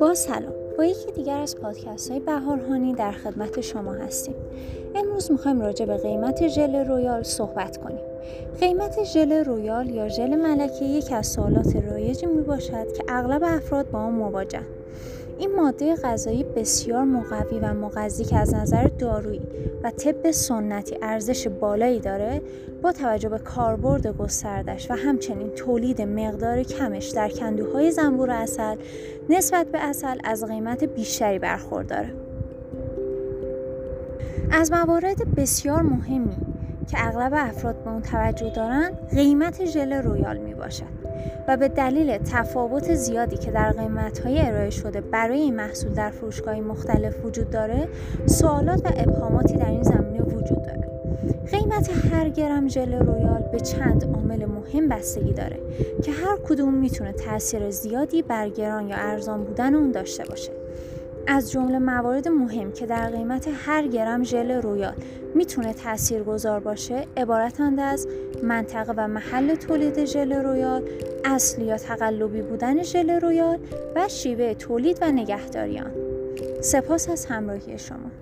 با سلام، با یکی دیگر از پادکست های بهار هانی در خدمت شما هستیم. امروز میخوایم راجع به قیمت ژل رویال صحبت کنیم. قیمت ژل رویال یا ژل ملکه یکی از سوالات رایجی میباشد که اغلب افراد با آن مواجه‌اند. این ماده غذایی بسیار مقوی و مغذی که از نظر دارویی و طب سنتی ارزش بالایی داره، با توجه به کاربرد گسترده‌اش و همچنین تولید مقدار کمش در کندوهای زنبور عسل، نسبت به عسل از قیمت بیشتری برخورداره. از موارد بسیار مهمی که اغلب افراد به اون توجه دارن، قیمت ژل رویال می باشد و به دلیل تفاوت زیادی که در قیمت‌های ارائه شده برای این محصول در فروشگاه‌های مختلف وجود داره، سوالات و ابهاماتی در این زمینه وجود داره. قیمت هر گرم ژل رویال به چند عامل مهم بستگی داره که هر کدوم میتونه تأثیر زیادی بر گران یا ارزان بودن اون داشته باشه. از جمله موارد مهم که در قیمت هر گرم ژل رویال میتونه تاثیرگذار باشه، عبارتند از منطقه و محل تولید ژل رویال، اصلی یا تقلبی بودن ژل رویال و شیوه تولید و نگهداری آن. سپاس از همراهی شما.